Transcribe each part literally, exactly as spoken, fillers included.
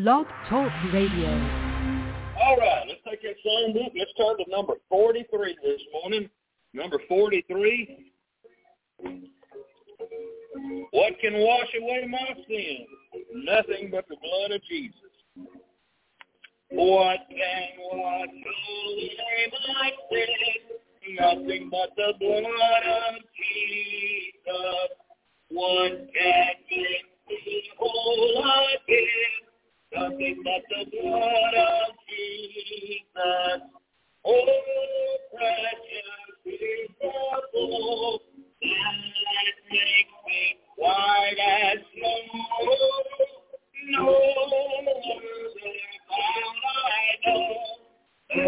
Love Talk Radio. All right, let's take that same book. Let's turn to number forty-three this morning. Number forty-three. What can wash away my sin? Nothing but the blood of Jesus. What can wash away my sin? Nothing but the blood of Jesus. What can make me whole again? Nothing but the blood of Jesus. Oh, precious is the blood that makes me white as snow. No other God I know.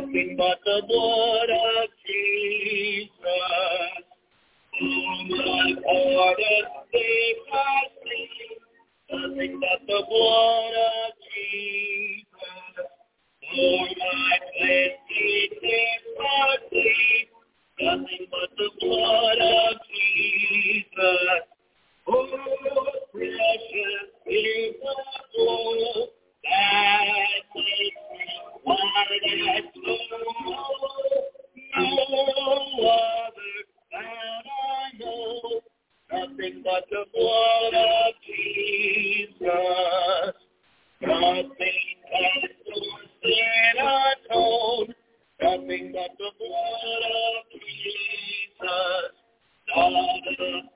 Nothing but the blood of Jesus. Oh, my heart has saved my sin. Nothing but the blood of Jesus. For my blessed is my faith. Nothing but the blood of Jesus. Oh, precious is the blood that makes me white as snow. No other God I know. Nothing but the blood of Jesus. Nothing but the sin atoned. Nothing but the blood of Jesus. All the good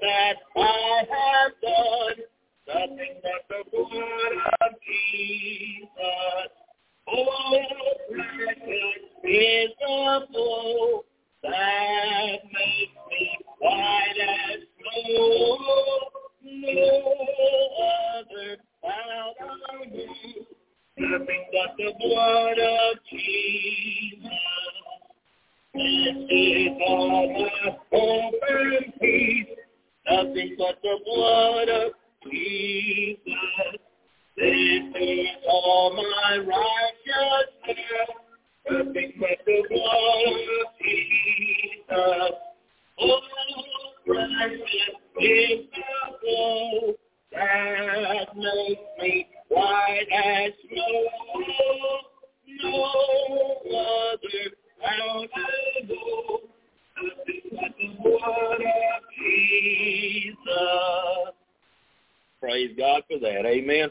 that I have done. Nothing but the blood of Jesus. Oh, precious is the blood that makes me white as snow. No other cloud I knew. Nothing but the blood of Jesus. This is all my hope and peace. Nothing but the blood of Jesus. This is all my righteousness. Nothing but the blood of Jesus. Oh, precious is the blood that makes me white as snow. No other ground I know. Nothing but the blood of Jesus. Praise God for that. Amen.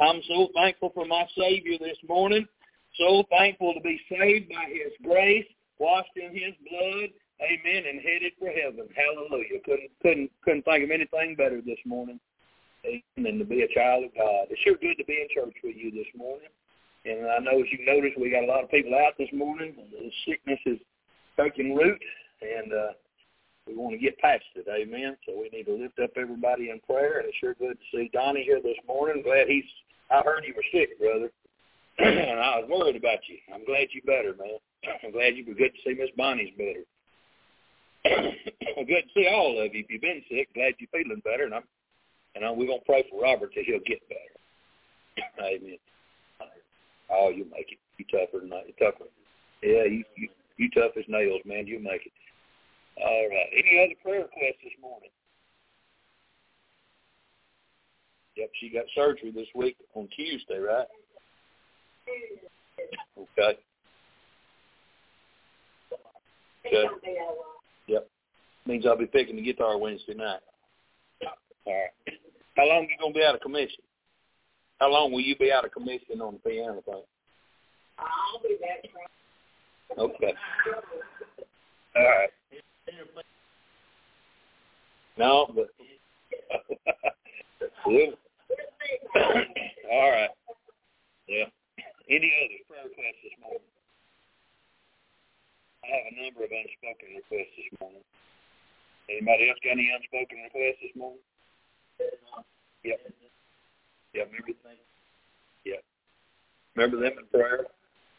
I'm so thankful for my Savior this morning. So thankful to be saved by his grace, washed in his blood, amen, and headed for heaven. Hallelujah. Couldn't couldn't couldn't think of anything better this morning than to be a child of God. It's sure good to be in church with you this morning. And I know, as you notice, we got a lot of people out this morning. The sickness is taking root, and uh, we want to get past it, amen. So we need to lift up everybody in prayer. And it's sure good to see Donnie here this morning. Glad he's – I heard you were sick, brother. And I was worried about you. I'm glad you're better, man. I'm glad you were good to see Miss Bonnie's better. Good to see all of you. If you've been sick, glad you're feeling better. And I'm, and I'm, we're going to pray for Robert till he'll get better. Amen. Oh, you'll make it. You tougher tonight. You're tougher. Yeah, you, you, you tough as nails, man. You'll make it. All right. Any other prayer requests this morning? Yep, she got surgery this week on Tuesday, right? Okay. Okay. Yep. Means I'll be picking the guitar Wednesday night. All right. How long are you gonna be out of commission? How long will you be out of commission on the piano thing? I'll be back. Okay. All right. No, but all right. Yeah. Any other prayer requests this morning? I have a number of unspoken requests this morning. Anybody else got any unspoken requests this morning? Yep. Yeah, remember them. Yeah. Remember them in prayer.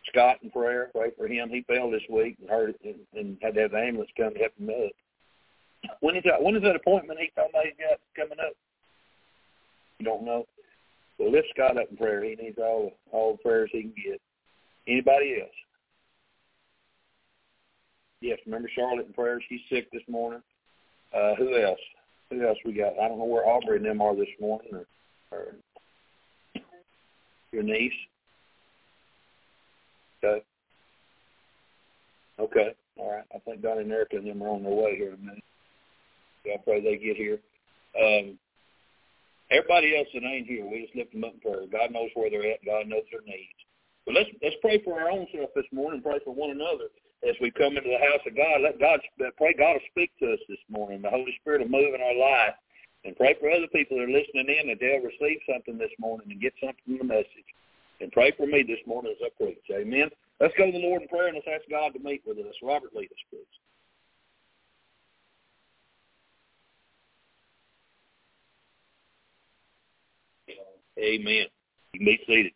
Scott in prayer. Pray for him. He fell this week and hurt it and, and had to have the ambulance come to help him up. When is that, when is that appointment he told me he's got coming up? You don't know? Well, lift Scott up in prayer. He needs all all the prayers he can get. Anybody else? Yes, remember Charlotte in prayer. She's sick this morning. Uh, who else? Who else we got? I don't know where Aubrey and them are this morning. Or, or your niece? Okay. Okay. All right. I think Don and Erica and them are on their way here in a minute. Yeah, I pray they get here. Um, everybody else that ain't here, we just lift them up in prayer. God knows where they're at. God knows their needs. But let's let's pray for our own self this morning. Pray for one another as we come into the house of God. Let God pray. God will speak to us this morning. The Holy Spirit will move in our life, and pray for other people that are listening in that they'll receive something this morning and get something from the message. And pray for me this morning as I preach. Amen. Let's go to the Lord in prayer and let's ask God to meet with us. Robert, lead us, please. Amen. You can be seated.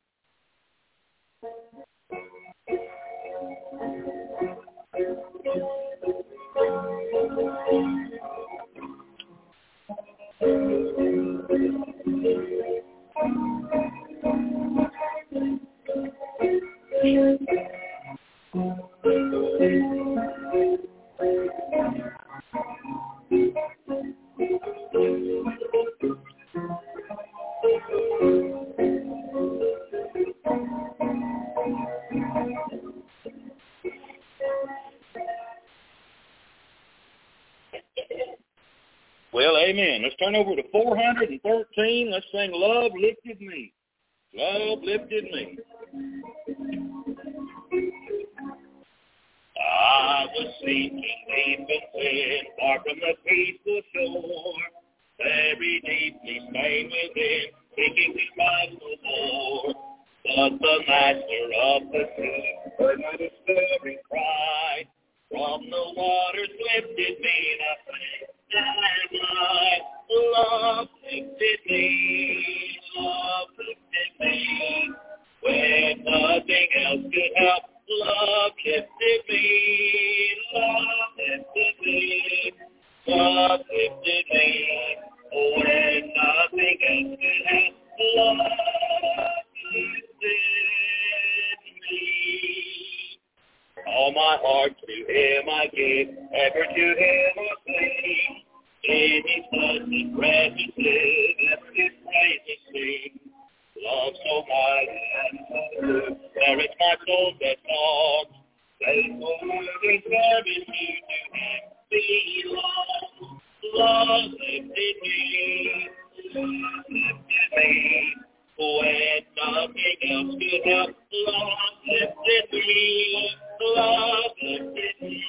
Well, amen. Let's turn over to four hundred thirteen. Let's sing Love Lifted Me. Love lifted me. I was sinking deep in sin, far from the peaceful shore, very deeply stained within, seeking to rise no more. But the master of the sea heard my despairing cry. From the waters lifted me, and I sang, I love lifted me, love lifted me. When nothing else could help, love lifted me, love lifted me, love lifted me. When nothing else could help, love lifted me. All my heart to Him I give, ever to Him I sing. In His blood and precious live, ever His praises sing. Love so mighty and so true, there is my soul that longs. Faithful is serving you to Him belongs. Love lifted me, love lifted me. When nothing else could help, love lifted me, love lifted me,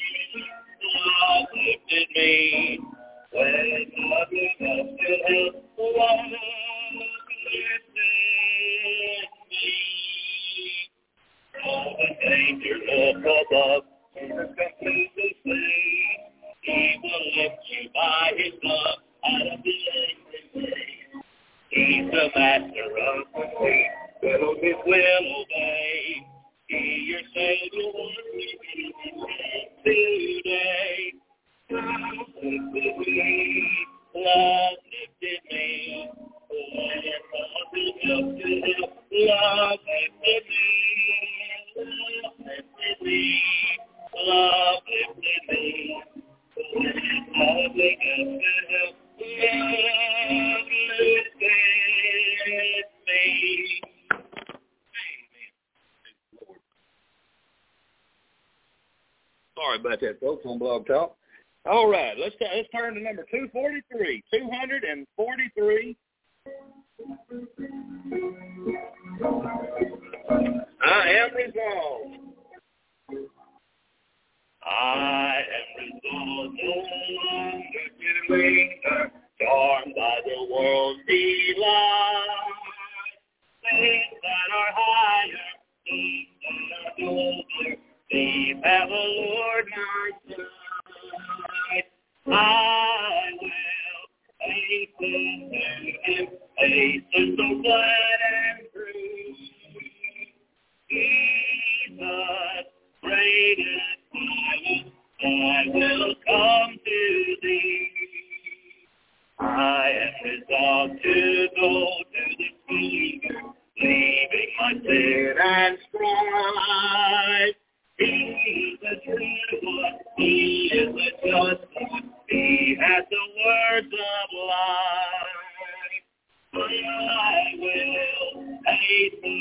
love lifted me. When nothing else could help, love lifted me. All the danger left above, Jesus completely slain. He will lift you by His love out of the angry sea. He's the master of the sea, will His will obey. He your Savior once today. Love lifted me, love lifted me. When nothing else could help, love lifted me, love lifted me, love lifted me. When nothing else could help, love lifted me. Amen. Sorry about that, folks, on Blog Talk. All right, let's t- let's turn to number two forty-three. two forty-three. I am resolved. I am resolved no longer to linger, charmed by the world's delight. Things that are higher, things that are older, these have the Lord my sight. I will hasten to Him, hasten so glad and true. Jesus, great and mighty, I will come to Thee. I am resolved to go to the Savior, leaving my sin and strife. He is the true one, He is the just one, He has the words of life. I will hasten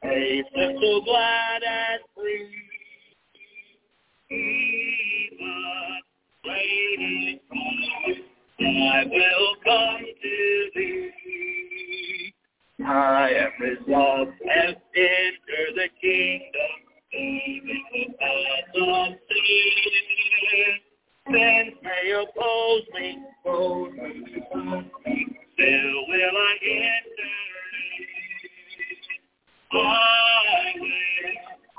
He was so glad and free. He was waiting for me. I will come to thee. I am resolved to enter the kingdom, even the path of sin. Then may oppose me, oppose me, oppose me. Still will I enter. I will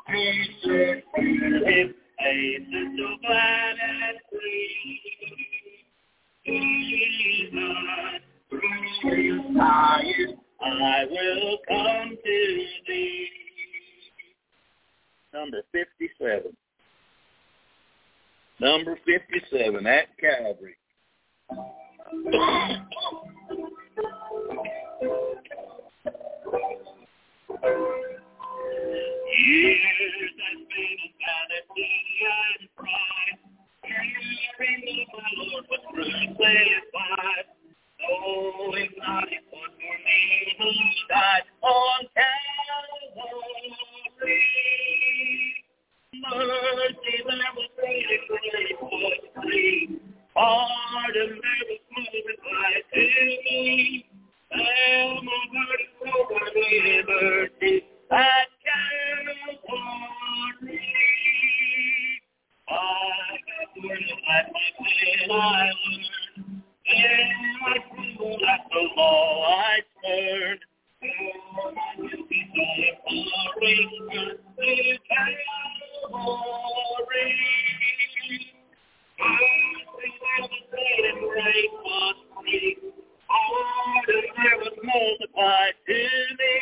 be certain if faces so glad and free. Even through Zion, I will come to thee. Number fifty-seven. Number fifty-seven at Calvary. Years I've been in vanity and pride, hearing that my Lord was crucified. Oh, if not, it was for me who died on Calvary. Mercy there was great, great for free. Pardon there was moving by to me. And my heart is over liberty at Calvary. I got word that my will I learned. In my school at the law I turned. Oh, I will be so far to Calvary. Mercy there was great and great was free. Pardon there was multiplied to me.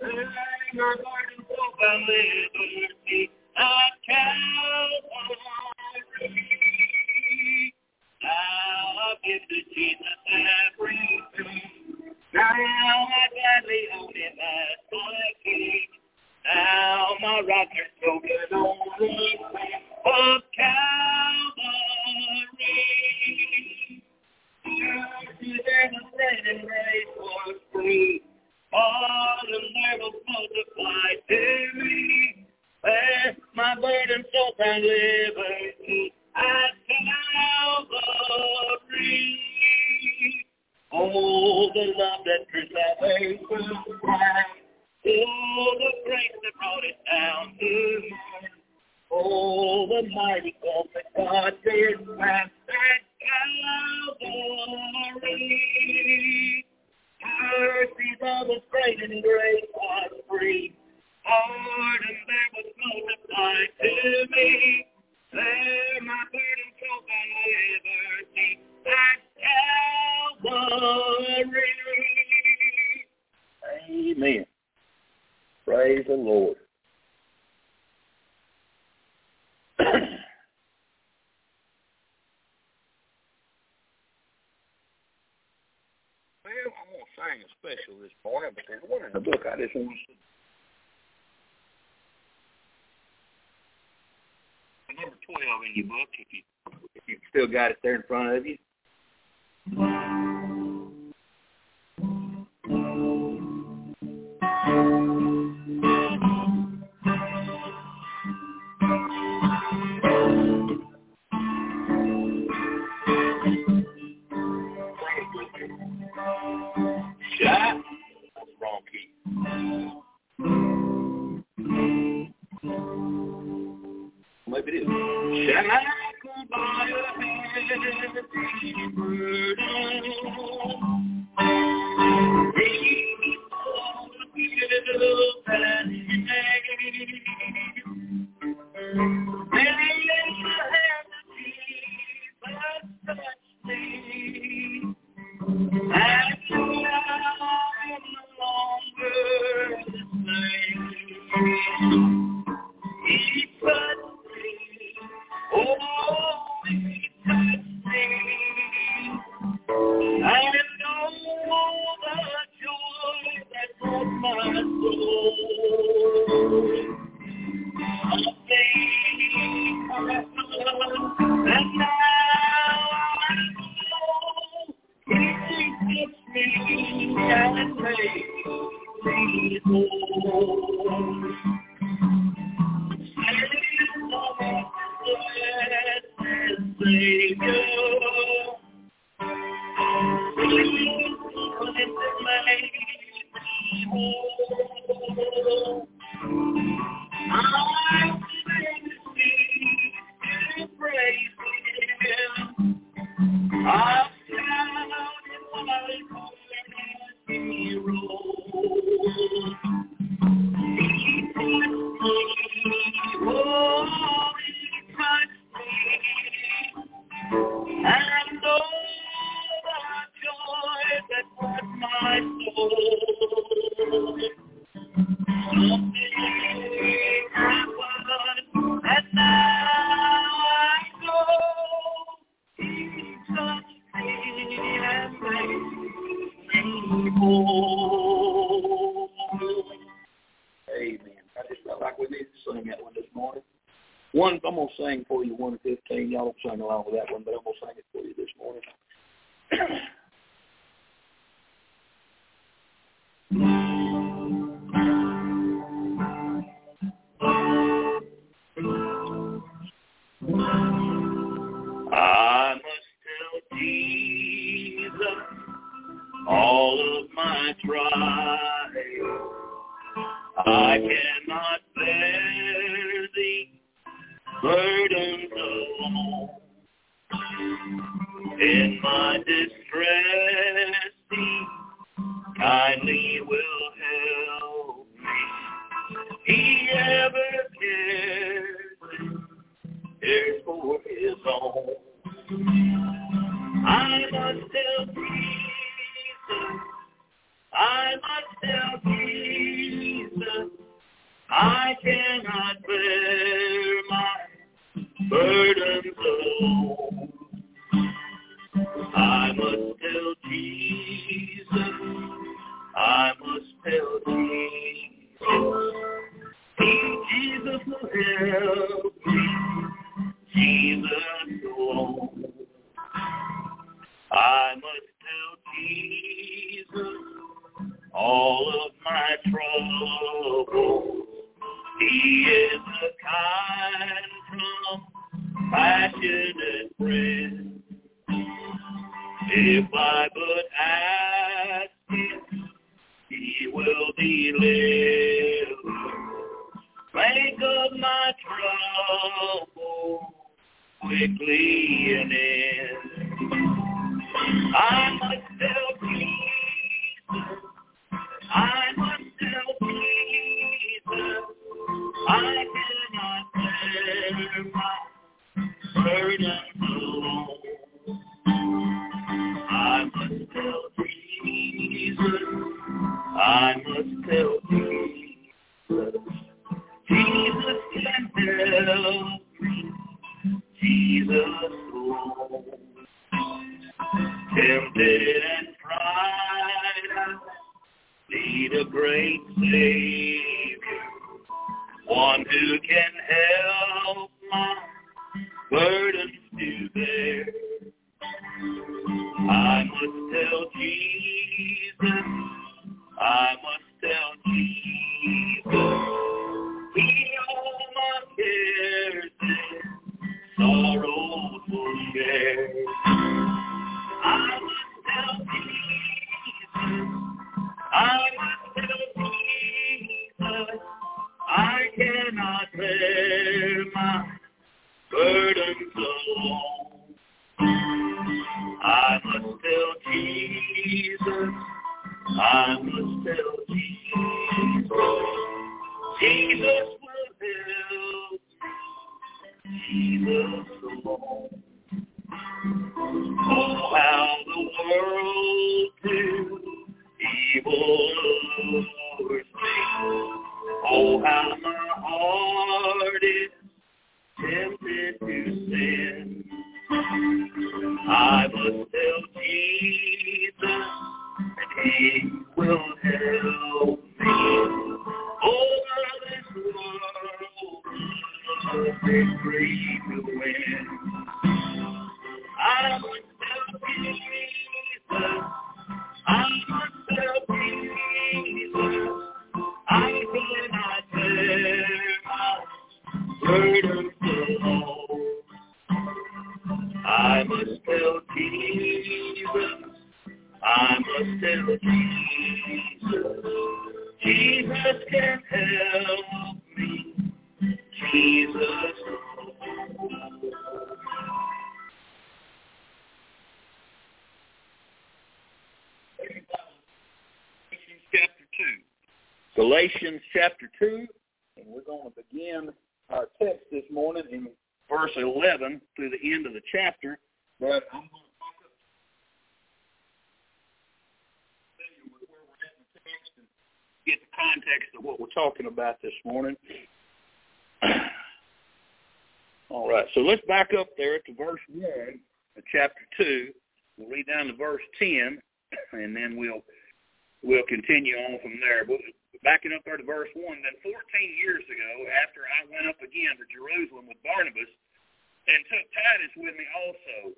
And your garden so found liberty at Calvary. Now I give to Jesus everything. Now I gladly own him as my king. Now my rock is broken only of Calvary. Mercy there was great and grace was free. Pardon there was multiplied to me. Bear my burden, so found liberty at Calvary. Oh, the love that drew salvation down. Oh, the grace that brought it down to me. Oh, the mighty call that God did grant at Calvary. Mercy, love was great and grace was free. Pardon there was multiplied to me. There my burden took on liberty at Calvary. Amen. Praise the Lord. Well, I won't sing a special this morning, but there's one in the book I just want to see. Number twelve in your book, if you if you've still got it there in front of you. Yeah. That's the wrong key. Maybe it is. Shackled by a heavy burden, baby, all the guilt and shame. Many a hand that touched me, and now I'm no longer the same. Thank you. I must tell Jesus, burdens alone. I must tell Jesus, I must tell Jesus, Jesus can help me, Jesus. Galatians chapter two, and we're going to begin our text this morning in verse eleven through the end of the chapter. But I'm going to focus on where we're at in the text and get the context of what we're talking about this morning. All right, so let's back up there to verse one of chapter two. We'll read down to verse ten, and then we'll we'll continue on from there. But backing up there to verse one, then fourteen years ago, after I went up again to Jerusalem with Barnabas, and took Titus with me also,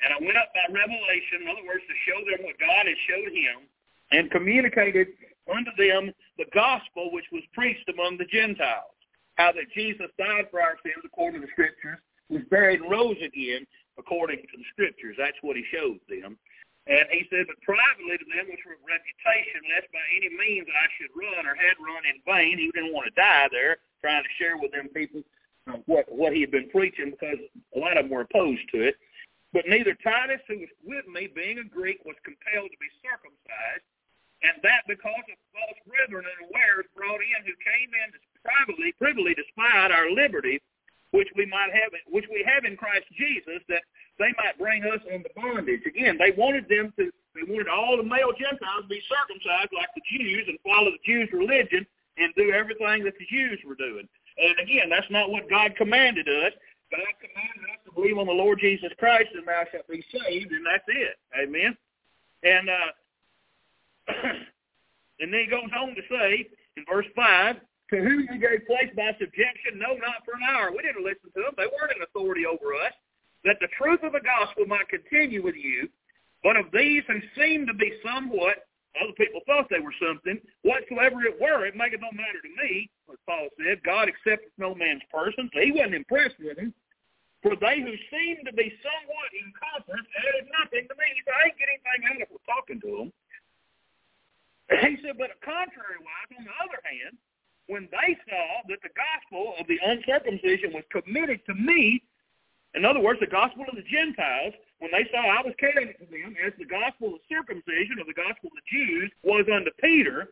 and I went up by revelation, in other words, to show them what God had showed him, and communicated unto them the gospel which was preached among the Gentiles, how that Jesus died for our sins according to the Scriptures, was buried and rose again according to the Scriptures. That's what he showed them. And he said, but privately to them which were of reputation, lest by any means I should run or had run in vain. He didn't want to die there trying to share with them people what, what he had been preaching, because a lot of them were opposed to it. But neither Titus, who was with me, being a Greek, was compelled to be circumcised, and that because of false brethren unawares brought in, who came in to privately, privily to spy out our liberty, which we might have, which we have in Christ Jesus, that they might bring us into bondage. Again, they wanted them to, they wanted all the male Gentiles to be circumcised like the Jews and follow the Jews' religion and do everything that the Jews were doing. And again, that's not what God commanded us. God commanded us to believe on the Lord Jesus Christ, and thou shalt be saved, and that's it. Amen. And uh, and then he goes on to say in verse five, to whom you gave place by subjection, no, not for an hour. We didn't listen to them. They weren't in authority over us, that the truth of the gospel might continue with you. But of these who seemed to be somewhat, other people thought they were something, whatsoever it were, it maketh no matter to me, as Paul said, God accepteth no man's person, so he wasn't impressed with him. For they who seemed to be somewhat in conference added nothing to me. He said, I ain't get anything out of we're talking to them. He said, but contrariwise, on the other hand, when they saw that the gospel of the uncircumcision was committed to me, in other words, the gospel of the Gentiles, when they saw I was carrying it to them as the gospel of circumcision, or the gospel of the Jews, was unto Peter,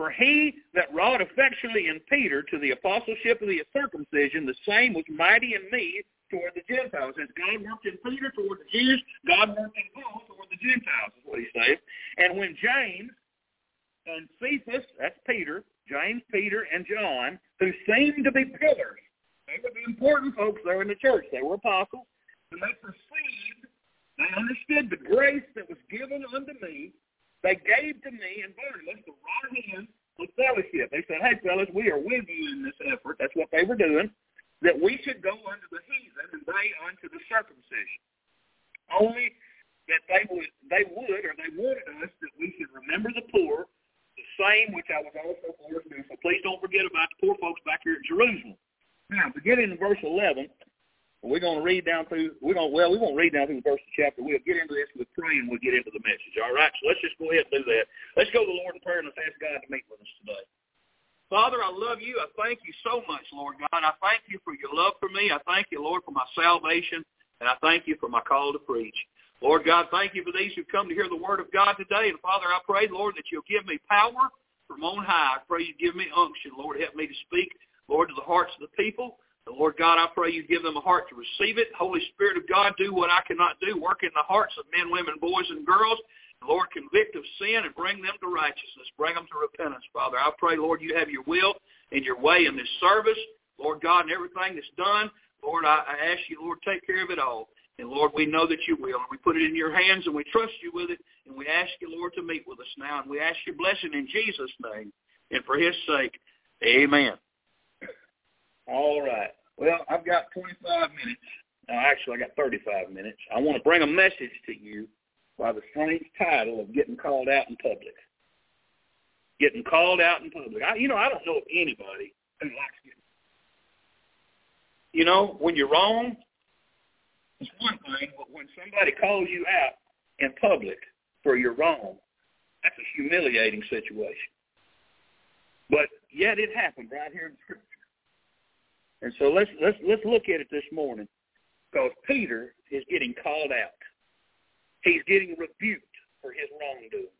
for he that wrought effectually in Peter to the apostleship of the circumcision, the same was mighty in me toward the Gentiles. As God worked in Peter toward the Jews, God worked in Paul toward the Gentiles, is what he says. And when James and Cephas, that's Peter, James, Peter, and John, who seemed to be pillars. They were the important folks there in the church. They were apostles. And they perceived, they understood the grace that was given unto me. They gave to me and Barnabas the right hand of fellowship. They said, hey, fellas, we are with you in this effort. That's what they were doing. That we should go unto the heathen and they unto the circumcision. Only that they would, they would, or they wanted us, that we should remember the poor, the same which I was also ordered to do. So please don't forget about the poor folks back here at Jerusalem. Now, beginning in verse eleven, we're going to read down through, we're going to, well, we won't read down through the verse of the chapter. We'll get into this with prayer, and we'll get into the message. All right, so let's just go ahead and do that. Let's go to the Lord in prayer, and let's ask God to meet with us today. Father, I love you. I thank you so much, Lord God. I thank you for your love for me. I thank you, Lord, for my salvation, and I thank you for my call to preach. Lord God, thank you for these who come to hear the word of God today. And Father, I pray, Lord, that you'll give me power from on high. I pray you give me unction. Lord, help me to speak, Lord, to the hearts of the people. And Lord God, I pray you give them a heart to receive it. Holy Spirit of God, do what I cannot do. Work in the hearts of men, women, boys, and girls. And Lord, convict of sin and bring them to righteousness. Bring them to repentance, Father. I pray, Lord, you have your will and your way in this service. Lord God, and everything that's done, Lord, I, I ask you, Lord, take care of it all. And, Lord, we know that you will, and we put it in your hands, and we trust you with it, and we ask you, Lord, to meet with us now, and we ask your blessing in Jesus' name, and for his sake, amen. All right. Well, I've got twenty-five minutes. No, actually, I got thirty-five minutes. I want to bring a message to you by the strange title of Getting Called Out in Public. Getting Called Out in Public. I, you know, I don't know of anybody who likes getting You know, when you're wrong, it's one thing, but when somebody calls you out in public for your wrong, that's a humiliating situation. But yet it happened right here in the Scripture. And so let's let's let's look at it this morning, because Peter is getting called out. He's getting rebuked for his wrongdoing.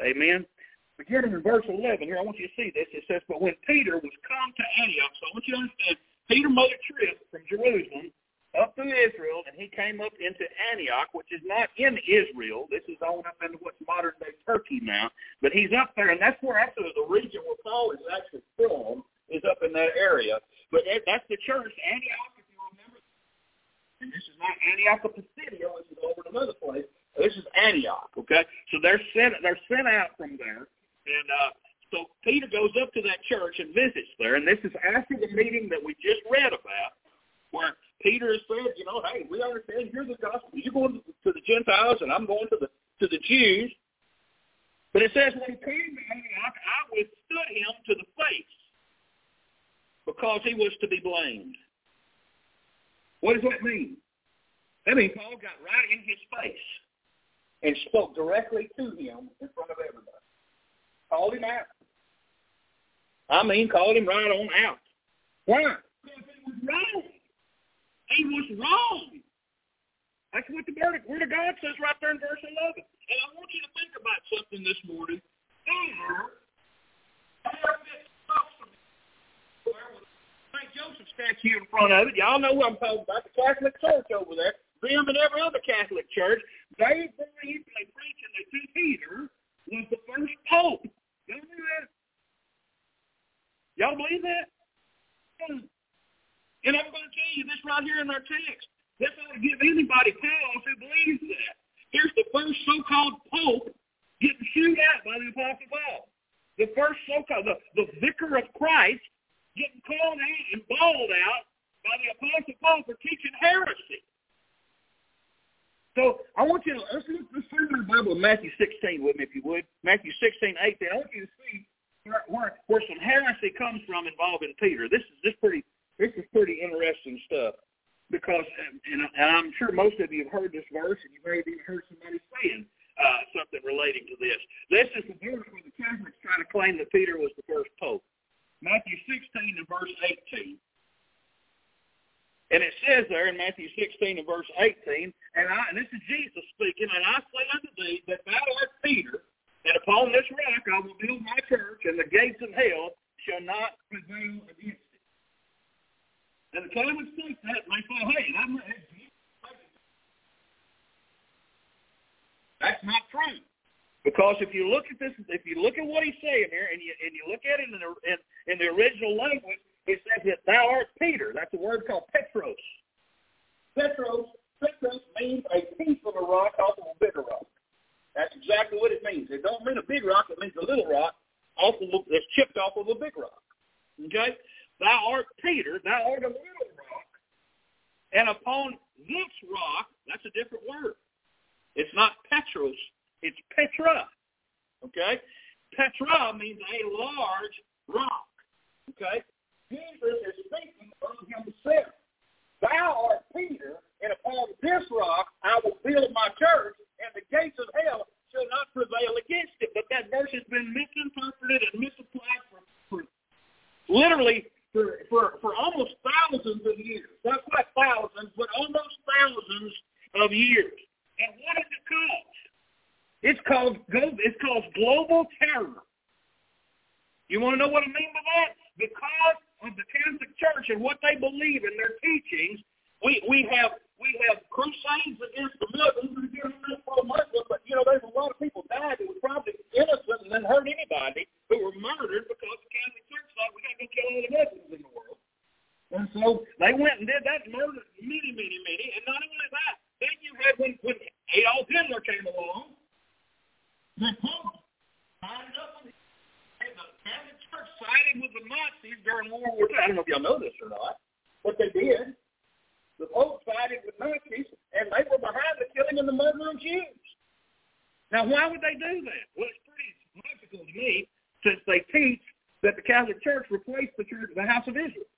Amen. Beginning in verse eleven here, I want you to see this. It says, "But when Peter was come to Antioch," so I want you to understand, Peter made a trip from Jerusalem up through Israel, and he came up into Antioch, which is not in Israel. This is on up into what's modern-day Turkey now. But he's up there, and that's where actually the region where Paul is actually from is up in that area. But that's the church, Antioch, if you remember. And this is not Antioch of Pisidia, which is over in another place. This is Antioch, okay? So they're sent, they're sent out from there. And uh, so Peter goes up to that church and visits there. And this is after the meeting that we just read about, where Peter has said, you know, hey, we understand you're the gospel. You're going to the Gentiles, and I'm going to the to the Jews. But it says, when he came to Antioch, I withstood him to the face, because he was to be blamed. What does that mean? That means Paul got right in his face and spoke directly to him in front of everybody. Called him out. I mean, called him right on out. Why? Because he was wrong. He was wrong. That's what the Word of, Word of God says right there in verse eleven. And I want you to think about something this morning. Peter, Saint Joseph's statue in front of it. Y'all know what I'm talking about. The Catholic Church over there. Them and every other Catholic church. They believe, they preach, and they think Peter was the first pope. Y'all believe that? Y'all believe that? And I'm going to tell you this right here in our text. This ought to give anybody pause who believes that. Here's the first so-called pope getting shooed out by the Apostle Paul. The first so-called, the, the vicar of Christ getting called out and bawled out by the Apostle Paul for teaching heresy. So I want you to, let's look through the Bible in Matthew sixteen with me, if you would. Matthew sixteen, eighteen. I want you to see where, where, where some heresy comes from involving Peter. This is this pretty... This is pretty interesting stuff, because, and I'm sure most of you have heard this verse, and you may have even heard somebody saying uh, something relating to this. This is the verse where the Catholics try to claim that Peter was the first pope. Matthew sixteen and verse eighteen. And it says there in Matthew sixteen and verse eighteen, and, I, and this is Jesus speaking, "And I say unto thee that thou art Peter, and upon this rock I will build my church, and the gates of hell shall not prevail against." And the Catholics think that, and they say, hey, I'm not, that's not true. Because if you look at this, if you look at what he's saying here, and you and you look at it in the, in, in the original language, it says that thou art Peter. That's a word called Petros. Petros, Petros means a piece of a rock off of a bigger rock. That's exactly what it means. It don't mean a big rock, it means a little rock off of, that's chipped off of a big rock. Okay? Thou art Peter, thou art a little rock, and upon this rock, that's a different word. It's not Petros, it's Petra, okay? Petra means a large rock, okay? Jesus is speaking of himself. Thou art Peter, and upon this rock I will build my church, and the gates of hell shall not prevail against it. But that verse has been misinterpreted and misapplied for, for literally For, for for almost thousands of years, not quite thousands, but almost thousands of years. And what is it called? It's called it's called global terror. You want to know what I mean by that? Because of the Catholic Church and what they believe in their teachings, we we have we have crusades against the Muslims, but you know there's a lot of people died that were probably innocent and didn't hurt anybody, who were murdered because the Catholic Church thought we got to kill all the Muslims in the world. And so they went and did that and murdered many, many, many, and not only that, then you had when, when Adolf Hitler came along, the Pope signed up with the Catholic Church sided with the Nazis during World War Two. I don't know if y'all know this or not, but they did. The Pope sided with Nazis, and they were behind the killing and the murder of Jews. Now, why would they do that? Well, it's pretty logical to me, since they teach that the Catholic Church replaced the Church, the House of Israel.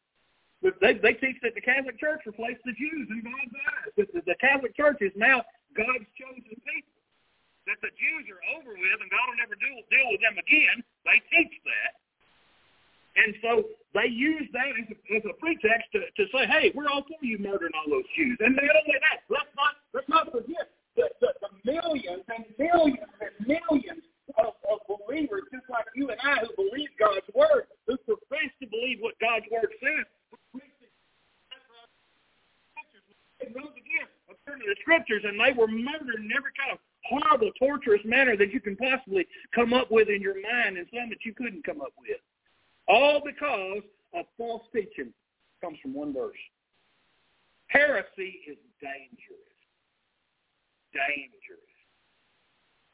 They, they teach that the Catholic Church replaced the Jews in God's eyes. The, the Catholic Church is now God's chosen people, that the Jews are over with and God will never deal, deal with them again. They teach that. And so they use that as a, as a pretext to, to say, hey, we're all for you murdering all those Jews. And not only that, let's not, let's not forget the, the, the millions and millions and millions of, of believers, just like you and I, who believe God's word, who profess to believe what God's word says. It goes again according to the scriptures, and they were murdered in every kind of horrible, torturous manner that you can possibly come up with in your mind, and some that you couldn't come up with. All because of false teaching. It comes from one verse. Heresy is dangerous. Dangerous.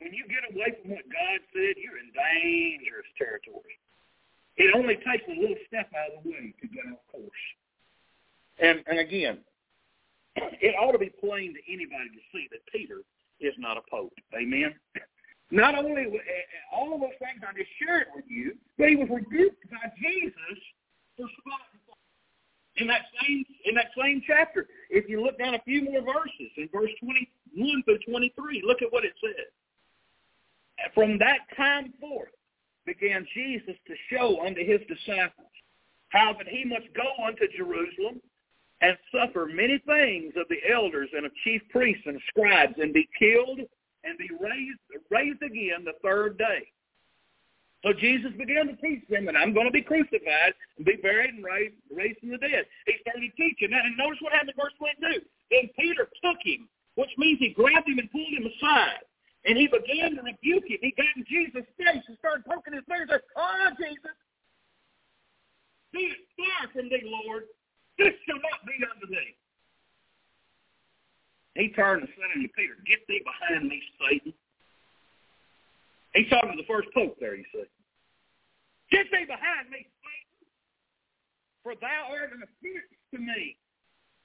When you get away from what God said, you're in dangerous territory. It only takes a little step out of the way to get off course. And, and again, it ought to be plain to anybody to see that Peter is not a pope. Amen? Not only all of those things I just shared with you, but he was rebuked by Jesus for spotting falsehood. In that same in that same chapter, if you look down a few more verses, in verse twenty-one through twenty-three, look at what it says. From that time forth began Jesus to show unto his disciples how that he must go unto Jerusalem and suffer many things of the elders and of chief priests and scribes, and be killed, and be raised raised again the third day. So Jesus began to teach them that I'm going to be crucified and be buried and raised, raised from the dead. He started teaching that, and notice what happened in verse twenty-two. Then Peter took him, which means he grabbed him and pulled him aside, and he began to rebuke him. He got in Jesus' face and started poking his fingers. Oh, Jesus, be it far from thee, Lord. This shall not be unto thee. He turned and said unto Peter, get thee behind me, Satan. He's talking to the first pope there, you see. Get thee behind me, Satan, for thou art an offense to me,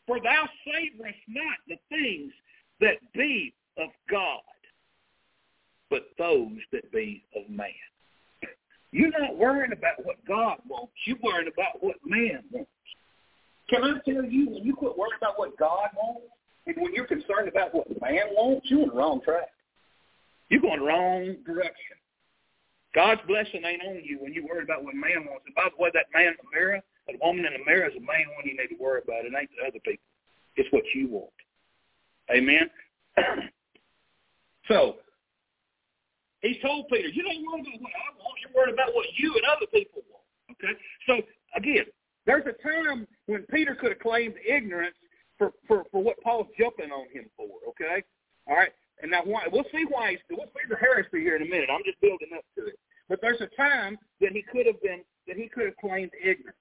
for thou savorest not the things that be of God, but those that be of man. You're not worrying about what God wants. You're worrying about what man wants. Can I tell you, when you quit worrying about what God wants, and when you're concerned about what man wants, you're on the wrong track. You're going the wrong direction. God's blessing ain't on you when you worry about what man wants. And by the way, that man in the mirror, that woman in the mirror is the main one you need to worry about. It ain't the other people. It's what you want. Amen? So, he told Peter, you don't worry about what I want. You're worried about what you and other people want. Okay? So, again, there's a time when Peter could have claimed ignorance For, for, for what Paul's jumping on him for, okay? All right? And now why, we'll see why he's, we'll see the heresy here in a minute. I'm just building up to it. But there's a time that he could have been, that he could have claimed ignorance.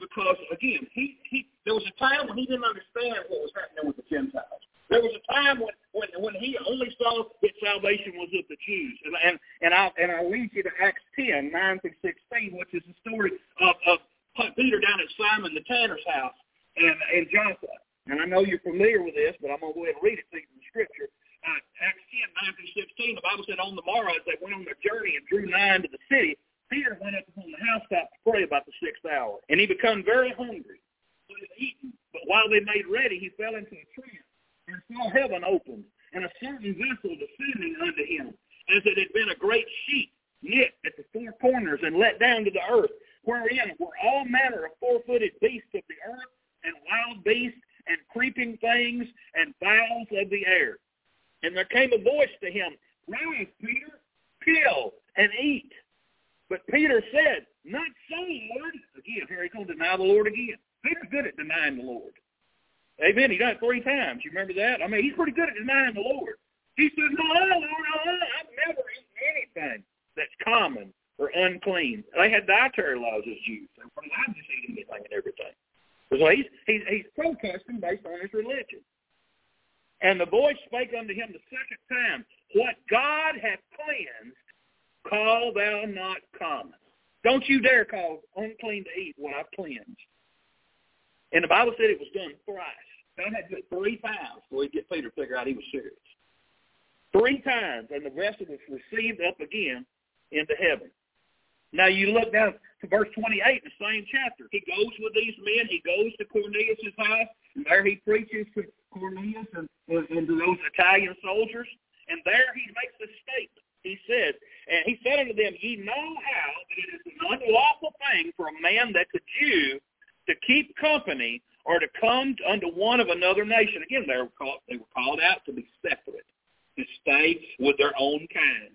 Because, again, he, he there was a time when he didn't understand what was happening with the Gentiles. There was a time when, when, when he only saw that salvation was of the Jews. And, and, and, I, and I'll lead you to Acts ten, nine through sixteen, which is the story of, of Peter down at Simon the tanner's house and, and Johnson. And I know you're familiar with this, but I'm going to go ahead and read it to you from the Scripture. Uh, Acts ten, nine through sixteen, the Bible said, on the morrow, as they went on their journey and drew nigh to the city, Peter went up upon the housetop to pray about the sixth hour. And he became very hungry, so he had eaten. But while they made ready, he fell into a trance, and saw heaven opened, and a certain vessel descending unto him, as it had been a great sheet knit at the four corners, and let down to the earth, wherein were all manner of four-footed beasts of the earth, and wild beasts, and creeping things, and fowls of the air. And there came a voice to him, Rise, Peter, kill and eat. But Peter said, Not so, Lord. Again, here he's going to deny the Lord again. Peter's good at denying the Lord. Amen. He done it three times. You remember that? I mean, he's pretty good at denying the Lord. He said, No, Lord, no, no, I've never eaten anything that's common or unclean. They had dietary laws as Jews. They were not just eating anything and everything. So he's, he's, he's protesting based on his religion. And the voice spake unto him the second time, What God hath cleansed, call thou not common. Don't you dare call unclean to eat what I've cleansed. And the Bible said it was done thrice. God had to do it three times before he'd get Peter to figure out he was serious. Three times, and the rest of it was received up again into heaven. Now you look down to verse twenty-eight, the same chapter. He goes with these men. He goes to Cornelius' house, and there he preaches to Cornelius and, and, and to those Italian soldiers. And there he makes a statement. He said, and he said unto them, ye know how that it is an unlawful thing for a man that's a Jew to keep company or to come unto one of another nation. Again, they were called, they were called out to be separate, to stay with their own kind.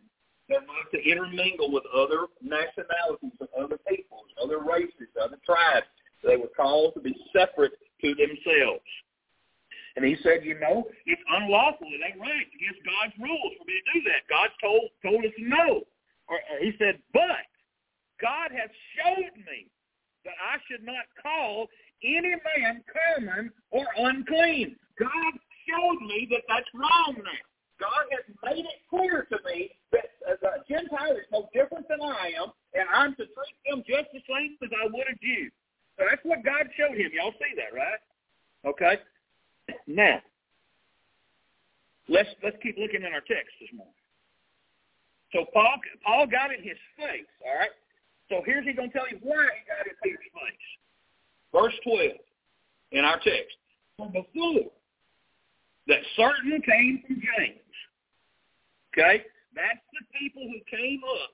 They're not to intermingle with other nationalities, with other peoples, other races, other tribes. They were called to be separate to themselves. And he said, you know, it's unlawful. It ain't right. It's against God's rules for me to do that. God told told us no. Or, or he said, but God has showed me that I should not call any man common or unclean. God showed me that that's wrong now. God has made it clear to me that a Gentile is no different than I am, and I'm to treat them just the same as I would a Jew. So that's what God showed him. Y'all see that, right? Okay. Now, let's let's keep looking in our text this morning. So Paul Paul got in his face, all right? So here's he going to tell you why he got in Peter's face. Verse twelve in our text. For before that certain came from James, okay? That's the people who came up.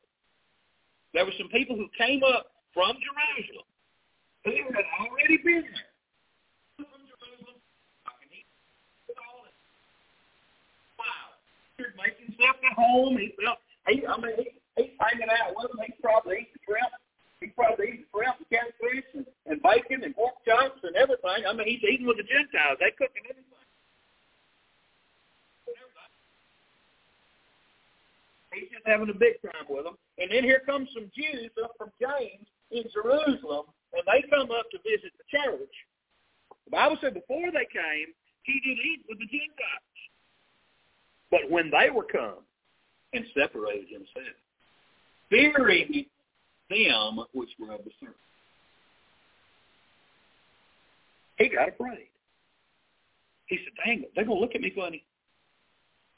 There were some people who came up from Jerusalem who had already been there. Making himself at home. He felt, he, I mean, he, he's hanging out with them. He's probably eating shrimp. He's probably eating shrimp and catfish and, and bacon and pork chops and everything. I mean, he's eating with the Gentiles. They cooking everything. He's just having a big time with them. And then here comes some Jews up from James in Jerusalem, and they come up to visit the church. The Bible said before they came, he did eat with the Gentiles. But when they were come and separated himself, fearing them which were of the circumcision, he got afraid. He said, dang, they're going to look at me funny.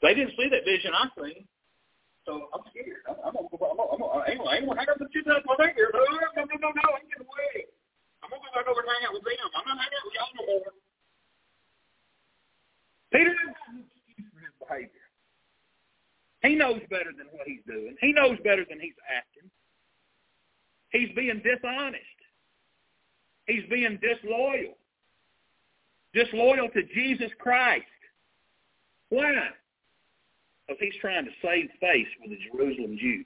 They didn't see that vision I seen, so I'm scared. I'm, I'm, I'm, I'm, I'm, anyway, I ain't going to hang out with you guys while they're here. No, no, no, no, no, I'm getting away. I'm going to go back over and hang out with them. I'm not hanging out with y'all no more. Peter didn't have an excuse for his behavior. He knows better than what he's doing. He knows better than he's acting. He's being dishonest. He's being disloyal. Disloyal to Jesus Christ. Why? Because he's trying to save face with the Jerusalem Jews.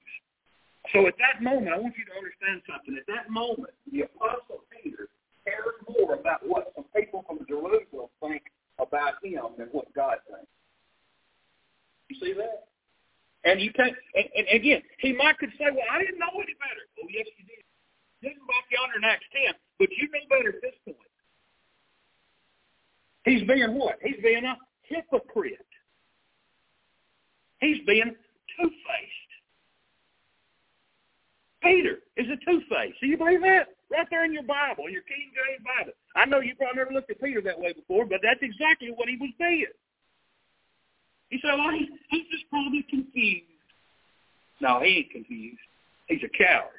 So at that moment, I want you to understand something. At that moment, the Apostle Peter cares more about what some people from Jerusalem think about him than what God thinks. You see that? And you can't, and, and again, he might could say, well, I didn't know any better. Oh, yes, you did. This is back yonder in Acts ten, but you knew better at this point. He's being what? He's being a hypocrite. He's being two-faced. Peter is a two-faced. Do you believe that? Right there in your Bible, your King James Bible. I know you probably never looked at Peter that way before, but that's exactly what he was saying. He said, well, he, he's just probably confused. No, he ain't confused. He's a coward.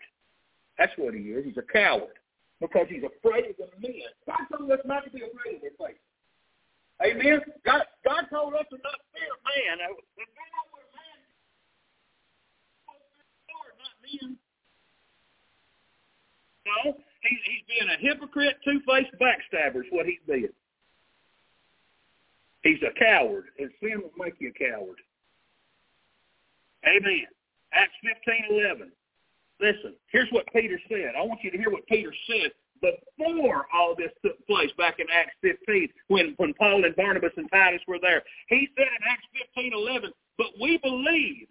That's what he is. He's a coward because he's afraid of the men. God told us not to be afraid of their faces. Amen? God, God told us to not fear man. If we know we're man, we're not men. No, he's, he's being a hypocrite, two-faced backstabber is what he's being. He's a coward, and sin will make you a coward. Amen. Acts fifteen eleven. Listen, here's what Peter said. I want you to hear what Peter said before all this took place back in Acts fifteen when, when Paul and Barnabas and Titus were there. He said in Acts fifteen eleven, but we believe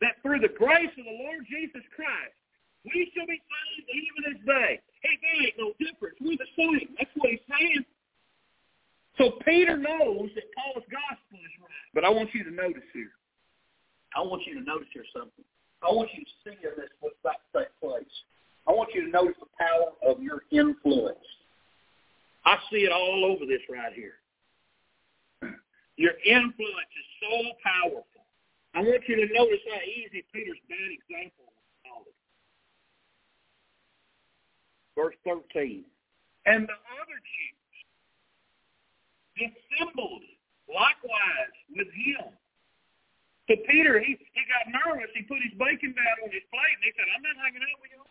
that through the grace of the Lord Jesus Christ, we shall be saved even this day. Hey, there ain't no difference. We're the same. That's what he's saying. So Peter knows that Paul's gospel is right. But I want you to notice here. I want you to notice here something. I want you to see in this what's about to take place. I want you to notice the power of your influence. I see it all over this right here. Your influence is so powerful. I want you to notice how easy Peter's bad example was. verse thirteen. And the other Jews dissembled likewise with him. So Peter, he, he got nervous. He put his bacon down on his plate, and he said, I'm not hanging out with y'all.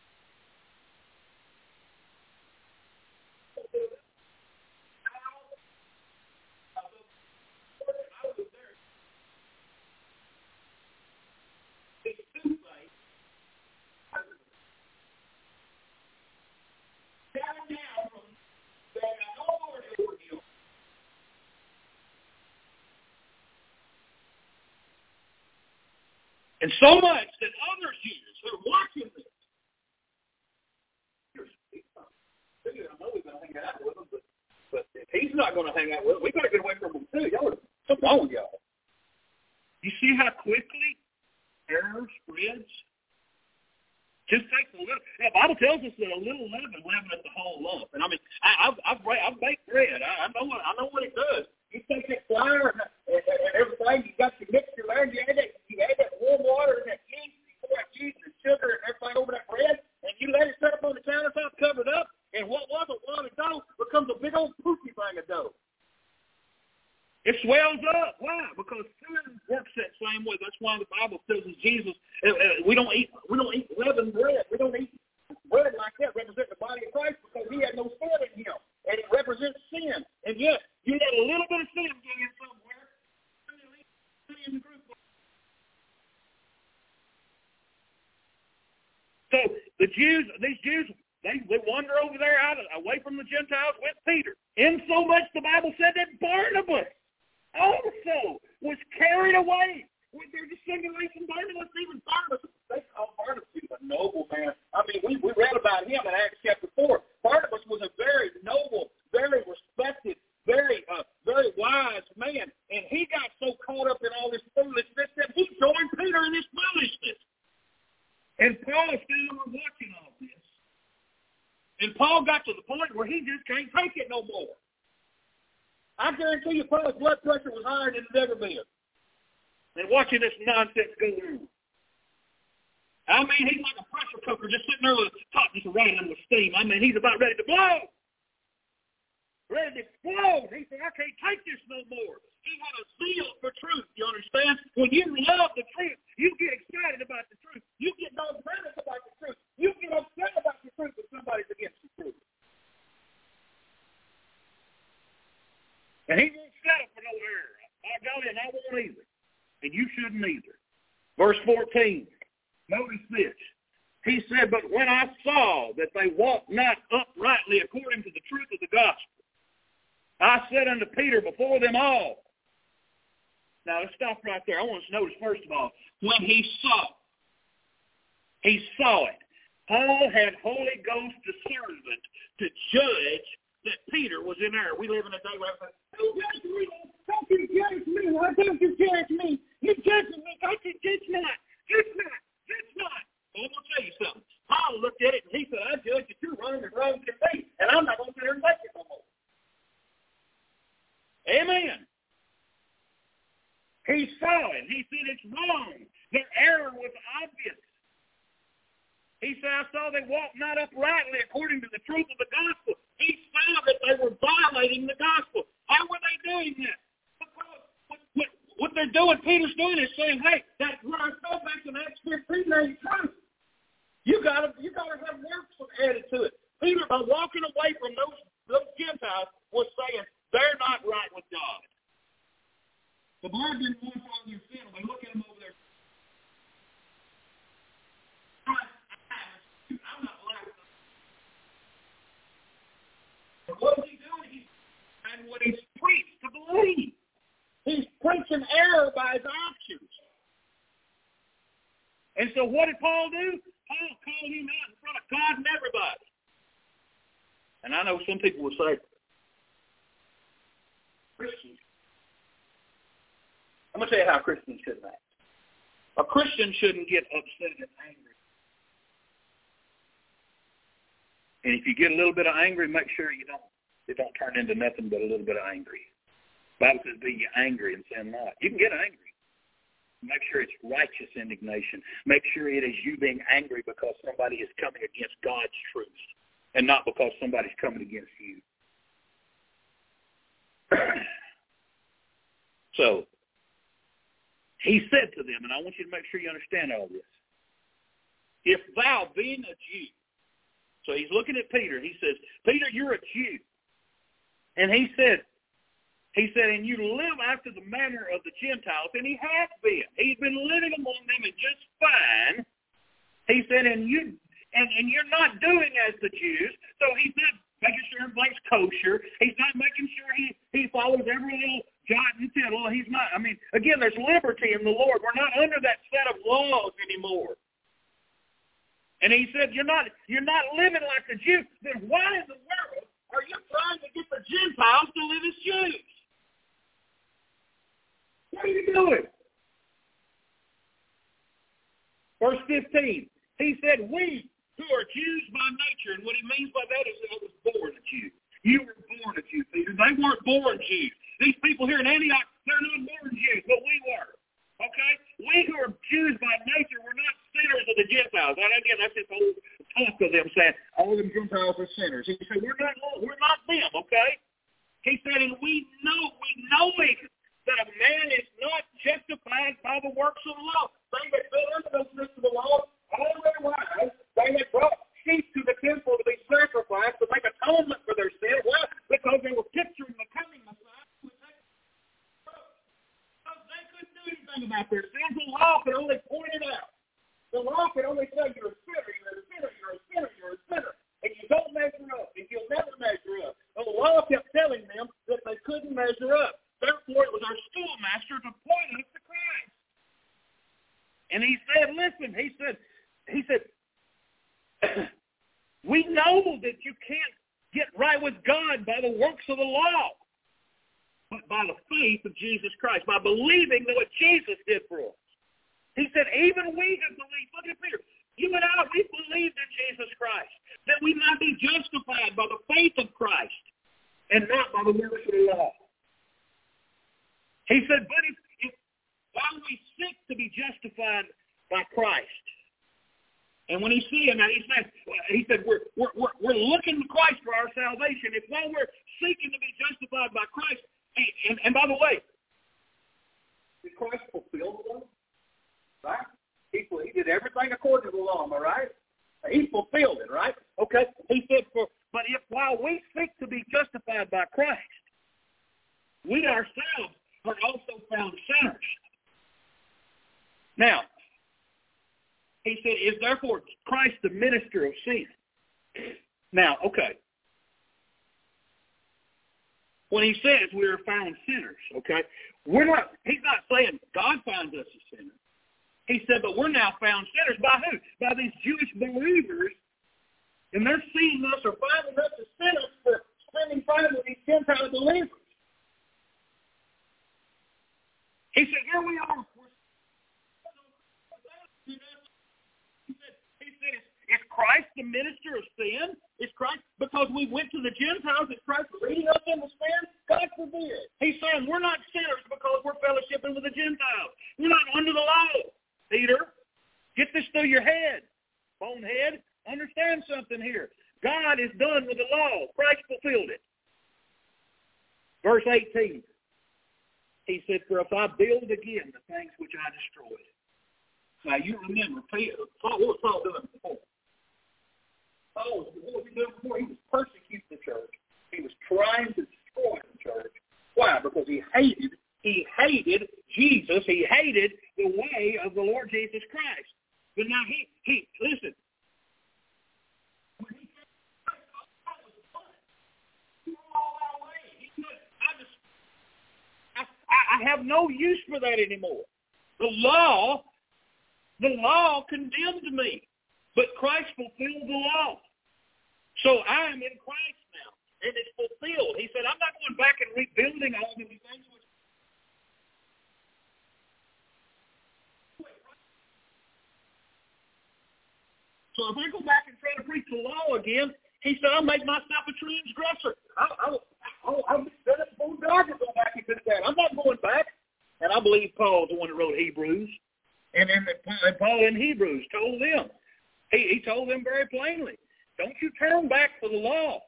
And so much that other Jews who are watching this. I know we're going to hang out with him, but, but if he's not going to hang out with him, we better get away from him too. Y'all are something wrong with y'all. You see how quickly error spreads? Just takes a little. The Bible tells us that a little leaven leaveneth the whole lump. And I mean, I, I've, I've, I've baked bread. I, I know what I know what it does. You take that flour and, and, and everything, you got your mixture there, and you add that, you add that warm water and that yeast, you pour that yeast and sugar and everything over that bread, and you let it set up on the countertop, cover it up, and what was a lot of dough becomes a big old poopy thing of dough. It swells up. Why? Because sin works that same way. That's why the Bible tells us Jesus, we don't eat, we don't eat leavened bread. We don't eat bread like that representing the body of Christ because he had no sin in him, and it represents sin. And yet, you let a little bit of sin get in somewhere. So the Jews, these Jews, they, they wander over there out of, away from the Gentiles with Peter. In so much the Bible said that Barnabas also was carried away with their dissimulation. Barnabas, even Barnabas, they call Barnabas a noble man. I mean, we, we read about him in Acts chapter four. Barnabas was a very noble, very respected, very uh, very wise man, and he got so caught up in all this foolishness that he joined Peter in his foolishness. And Paul is still watching all this. And Paul got to the point where he just can't take it no more. I guarantee you Paul's blood pressure was higher than it's ever been. And watching this nonsense go on. I mean, he's like a pressure cooker just sitting there with his top just rattling with steam. I mean, he's about ready to blow. Ready to explode. He said, I can't take this no more. He had a zeal for truth, you understand? When you love the truth, you get excited about the truth. You get dogmatic about the truth. You get upset about the truth if somebody's against the truth. And he won't settle for no error. I don't, and I won't either. And you shouldn't either. Verse fourteen, notice this. He said, but when I saw that they walked not uprightly according to the truth of the gospel, I said unto Peter before them all. Now, let's stop right there. I want us to notice, first of all, when he saw, he saw it. Paul had Holy Ghost discernment to judge that Peter was in error. We live in a day where everybody says, don't judge me. Don't you judge me. Why don't you judge me? You're judging me. Don't you judge not. Judge not. Judge not. I'm going to tell you something. Paul looked at it, and he said, I judge that you're wrong and wrong to me, and I'm not going to sit here and make it no more. Amen. He saw it. He said it's wrong. Their error was obvious. He said, I saw they walked not uprightly according to the truth of the gospel. He saw that they were violating the gospel. How were they doing that? Because what, what, what they're doing, Peter's doing is saying, hey, that's where I saw back in Acts fifteen, there you come. You gotta, you gotta have works added to it. Peter, by walking away from those, those Gentiles, was saying, they're not right with God. The Lord didn't want to find your sin. We look at him over there. I'm not like them. But what is he doing? He's doing what he's preached to believe. He's preaching error by his actions. And so what did Paul do? Paul called him out in front of God and everybody. And I know some people will say, Christians. I'm going to tell you how Christians shouldn't act. A Christian shouldn't get upset and angry. And if you get a little bit of angry, make sure you don't, it don't turn into nothing but a little bit of angry. The Bible says, be angry and sin not. You can get angry. Make sure it's righteous indignation. Make sure it is you being angry because somebody is coming against God's truth. and not because somebody's coming against you. So he said to them, and I want you to make sure you understand all this, if thou, being a Jew, so he's looking at Peter. He says, Peter, you're a Jew. And he said, he said, and you live after the manner of the Gentiles, and he has been. He's been living among them and just fine. He said, and, you, and, and you're not doing as the Jews, so he's not making sure everybody's kosher. He's not making sure he, he follows every little jot and tittle. He's not. I mean, again, there's liberty in the Lord. We're not under that set of laws anymore. And he said, you're not you're not living like a Jew. Then why in the world are you trying to get the Gentiles to live as Jews? What are you doing? Verse fifteen, he said, we who are Jews by nature, and what he means by that is I was born a Jew. You were born a Jew, Peter. They weren't born Jews. These people here in Antioch, they're not born Jews, but we were. Okay? We who are Jews by nature, we're not sinners of the Gentiles. And again, that's this whole talk of them saying, all them Gentiles are sinners. He said, we're not, we're not them, okay? He said, and we know, we know it, that a man is not justified by the works of the law. They had been under those works of the law already wise. They had brought sheep to the temple to be sacrificed to make atonement for their sin. Why? Because they were picturing the coming of God. Anything about their sins. The law could only point it out. The law could only say you're a sinner, you're a sinner, you're a sinner, you're a sinner, and you don't measure up, and you'll never measure up. The law kept telling them that they couldn't measure up. Therefore, it was our schoolmaster to point us to Christ. And he said, listen, he said, he said, we know that you can't get right with God by the works of the law, but by the faith of Jesus Christ, by believing that what Jesus did for us. He said, even we have believed. Look at Peter. You and I, we believed in Jesus Christ, that we might be justified by the faith of Christ and not by the works of the law. He said, but if, if while we seek to be justified by Christ, and when he see him, he said, he said we're, we're, we're, we're looking to Christ for our salvation. If while we're seeking to be justified by Christ, And, and, and by the way, did Christ fulfill the law? Right? He, he did everything according to the law, am I right? He fulfilled it, right? Okay. He said, for, but if while we seek to be justified by Christ, we ourselves are also found sinners. Now, he said, is therefore Christ the minister of sin? Now, okay. When he says we are found sinners, okay, we're not. He's not saying God finds us a sinner. He said, but we're now found sinners by who? By these Jewish believers, and they're seeing us or finding us as sinners for spending time with these Gentile believers. He said, here we are. Is Christ the minister of sin? Is Christ, because we went to the Gentiles, is Christ leading us into sin? God forbid. He's saying we're not sinners because we're fellowshipping with the Gentiles. We're not under the law, Peter. Get this through your head, bonehead. Understand something here. God is done with the law. Christ fulfilled it. Verse eighteen, he said, for if I build again the things which I destroyed. Now, you remember, Peter, Paul, what was Paul doing before? Oh, what was he doing before? He was persecuting the church. He was trying to destroy the church. Why? Because he hated, he hated Jesus. He hated the way of the Lord Jesus Christ. But now he, he, listen. When he said, I was fun. You were all our way. He said, I just, I, I have no use for that anymore. The law, the law condemned me. But Christ fulfilled the law. So I am in Christ now, and it's fulfilled. He said, I'm not going back and rebuilding all these things. So if I go back and try to preach the law again, he said, I'll make myself a transgressor. I'll, I'll, I'll, I'll be set up for God to go back and do that. I'm not going back. And I believe Paul, the one that wrote Hebrews, and, and Paul in Hebrews told them, He, he told them very plainly. Don't you turn back to the law.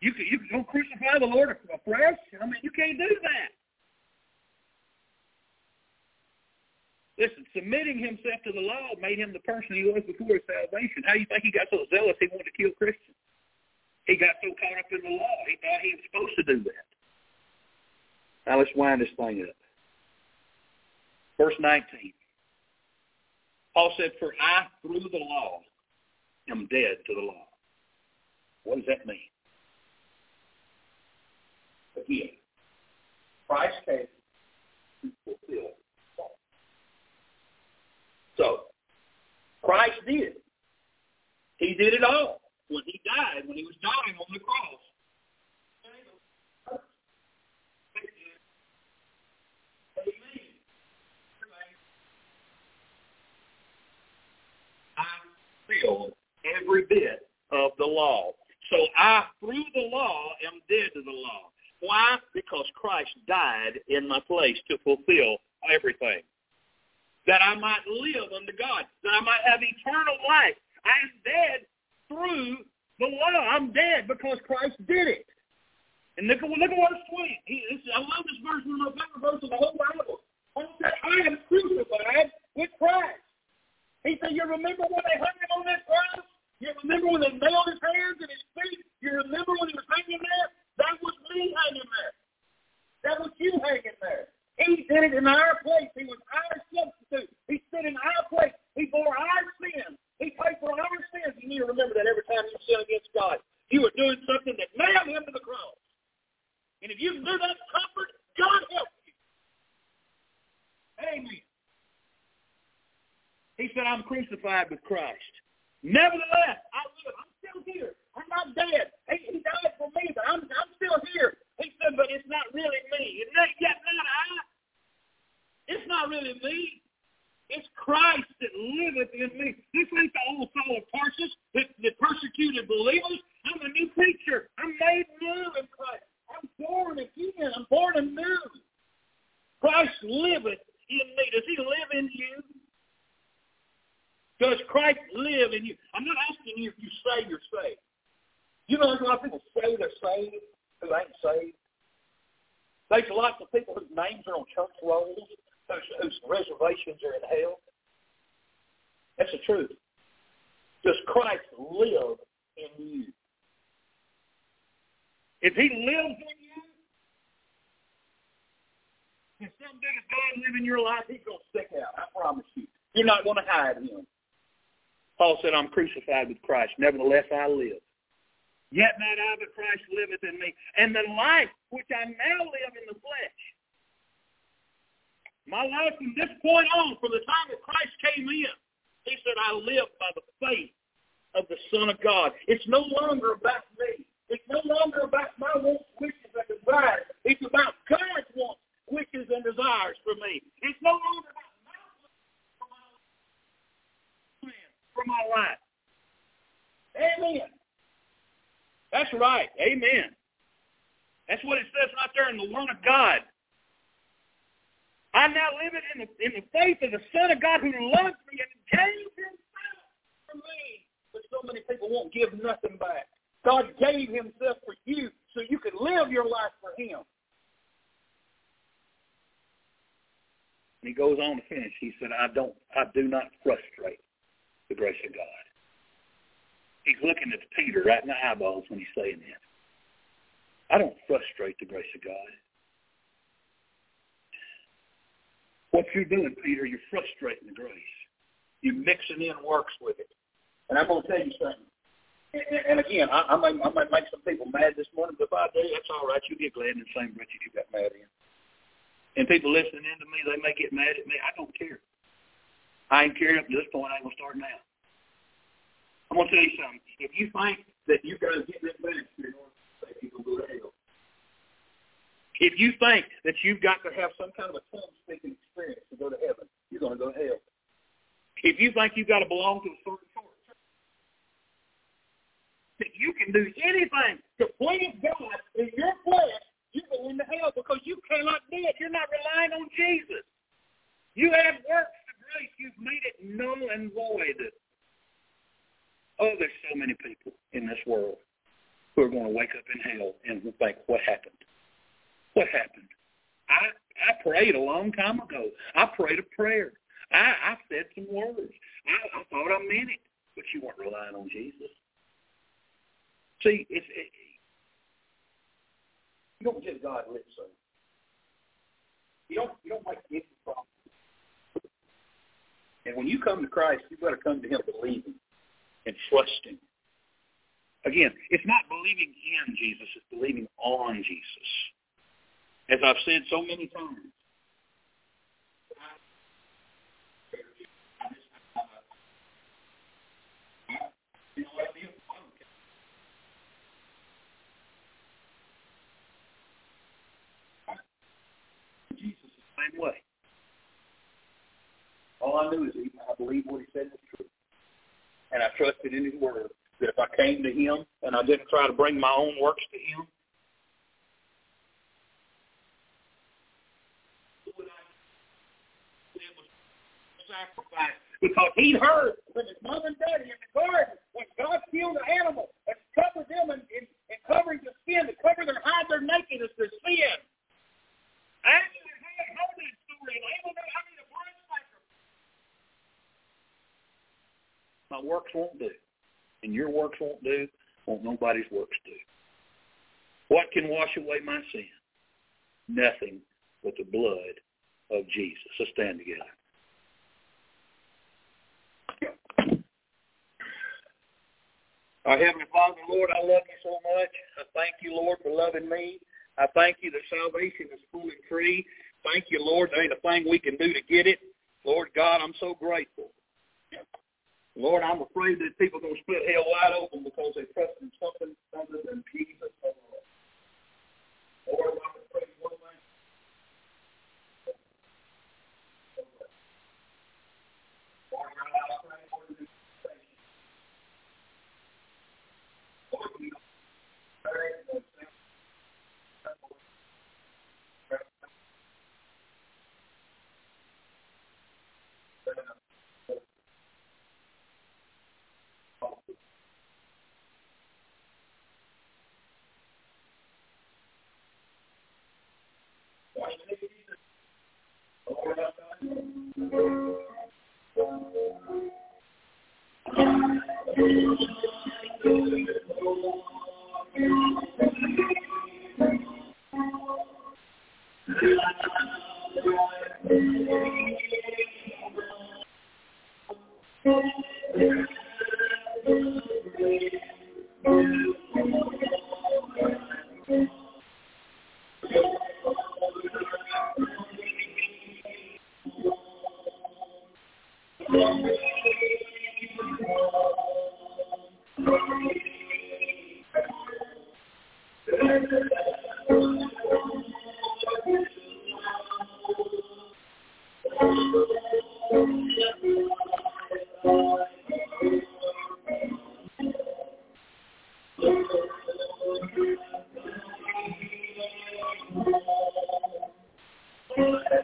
You can, you can go crucify the Lord afresh. I mean, you can't do that. Listen, submitting himself to the law made him the person he was before his salvation. How do you think he got so zealous he wanted to kill Christians? He got so caught up in the law, he thought he was supposed to do that. Now let's wind this thing up. Verse nineteen. Paul said, "For I, through the law, am dead to the law." What does that mean? Again, Christ came to fulfill the law. So, Christ did. He did it all when he died, when he was dying on the cross. Fulfilled every bit of the law. So I, through the law, am dead to the law. Why? Because Christ died in my place to fulfill everything, that I might live unto God, that I might have eternal life. I am dead through the law. I'm dead because Christ did it. And look at, look at what it's doing. He, it's, I love this verse. One of my favorite verses in the whole Bible. I am crucified with Christ. He said, you remember when they hung him on that cross? You remember when they nailed his hands and his feet? You remember when he was hanging there? That was me hanging there. That was you hanging there. He did it in our place. He was our substitute. He stood in our place. He bore our sins. He paid for our sins. You need to remember that every time you sin against God, you were doing something that nailed him to the cross. And if you can do that in comfort, God help you. Amen. He said, I'm crucified with Christ. Nevertheless, I live. I'm still here. I'm not dead. He died for me, but I'm, I'm still here. He said, but it's not really me. It's not yet not I. It's not really me. It's Christ that liveth in me. This ain't the old Saul of Tarsus that, that persecuted believers. I'm a new creature. I'm made new in Christ. I'm born again. I'm born anew. Christ liveth in me. Does he live in you? Does Christ live in you? I'm not asking you if you say you're saved. You know, there's a lot of people say they're saved who ain't saved. There's lots of people whose names are on church rolls, whose, whose reservations are in hell. That's the truth. Does Christ live in you? If he lives in you, if some big as God lives in your life, he's going to stick out. I promise you. You're not going to hide him. Paul said, I'm crucified with Christ. Nevertheless, I live. Yet not I, but Christ liveth in me. And the life which I now live in the flesh, my life from this point on, from the time that Christ came in, he said, I live by the faith of the Son of God. It's no longer about me. It's no longer about my wants, wishes, and desires. It's about God's wants, wishes, and desires for me. It's no longer about for my life. Amen. That's right. Amen. That's what it says right there in the Word of God. I now live it in the, in the faith of the Son of God who loves me and gave himself for me. But so many people won't give nothing back. God gave himself for you so you could live your life for him. And he goes on to finish. He said, I don't, I do not frustrate the grace of God. He's looking at Peter right in the eyeballs when he's saying that. I don't frustrate the grace of God. What you're doing, Peter, you're frustrating the grace. You're mixing in works with it. And I'm going to tell you something. And again, I, I, might, I might make some people mad this morning, but if I do, that's all right. You'll get glad in the same breath that you got mad in. And people listening in to me, they may get mad at me. I don't care. I ain't carried up to this point. I ain't going to start now. I'm going to tell you something. If you think that you've got to get this back, you're going to say people go to hell. If you think that you've got to have some kind of a tongue-speaking experience to go to heaven, you're going to go to hell. If you think you've got to belong to a certain sort of church, that you can do anything to please God in your flesh, you go into hell because you cannot do it. You're not relying on Jesus. You have works. You've made it null and void. Oh, there's so many people in this world who are going to wake up in hell and think, what happened? What happened? I, I prayed a long time ago. I prayed a prayer. I, I said some words. I, I thought I meant it, but you weren't relying on Jesus. See, it's, it, you don't give God lip service. You don't, you don't make any promises. And when you come to Christ, you've got to come to him believing and trusting. Again, it's not believing in Jesus. It's believing on Jesus. As I've said so many times, Jesus is the same way. All I knew is he, I believed what he said was true. And I trusted in his word that if I came to him and I didn't try to bring my own works to him, sacrifice, because he heard when his mom and daddy in the garden, when God killed an animal and covered them in, in, in covering the skin, to cover their hide their nakedness, their sin. I actually had heard that story, and I even know I need a blood sacrifice. My works won't do, and your works won't do, won't nobody's works do. What can wash away my sin? Nothing but the blood of Jesus. Let's stand together. Our Heavenly Father, Lord, I love you so much. I thank you, Lord, for loving me. I thank you that salvation is full and free. Thank you, Lord, there ain't a thing we can do to get it. Lord God, I'm so grateful. Lord, I'm afraid that people are going to split hell wide open because they trust in something other than Jesus. Lord, I'm afraid one thing. Lord, I'm afraid. Lord, I'm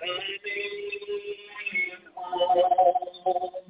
coming home.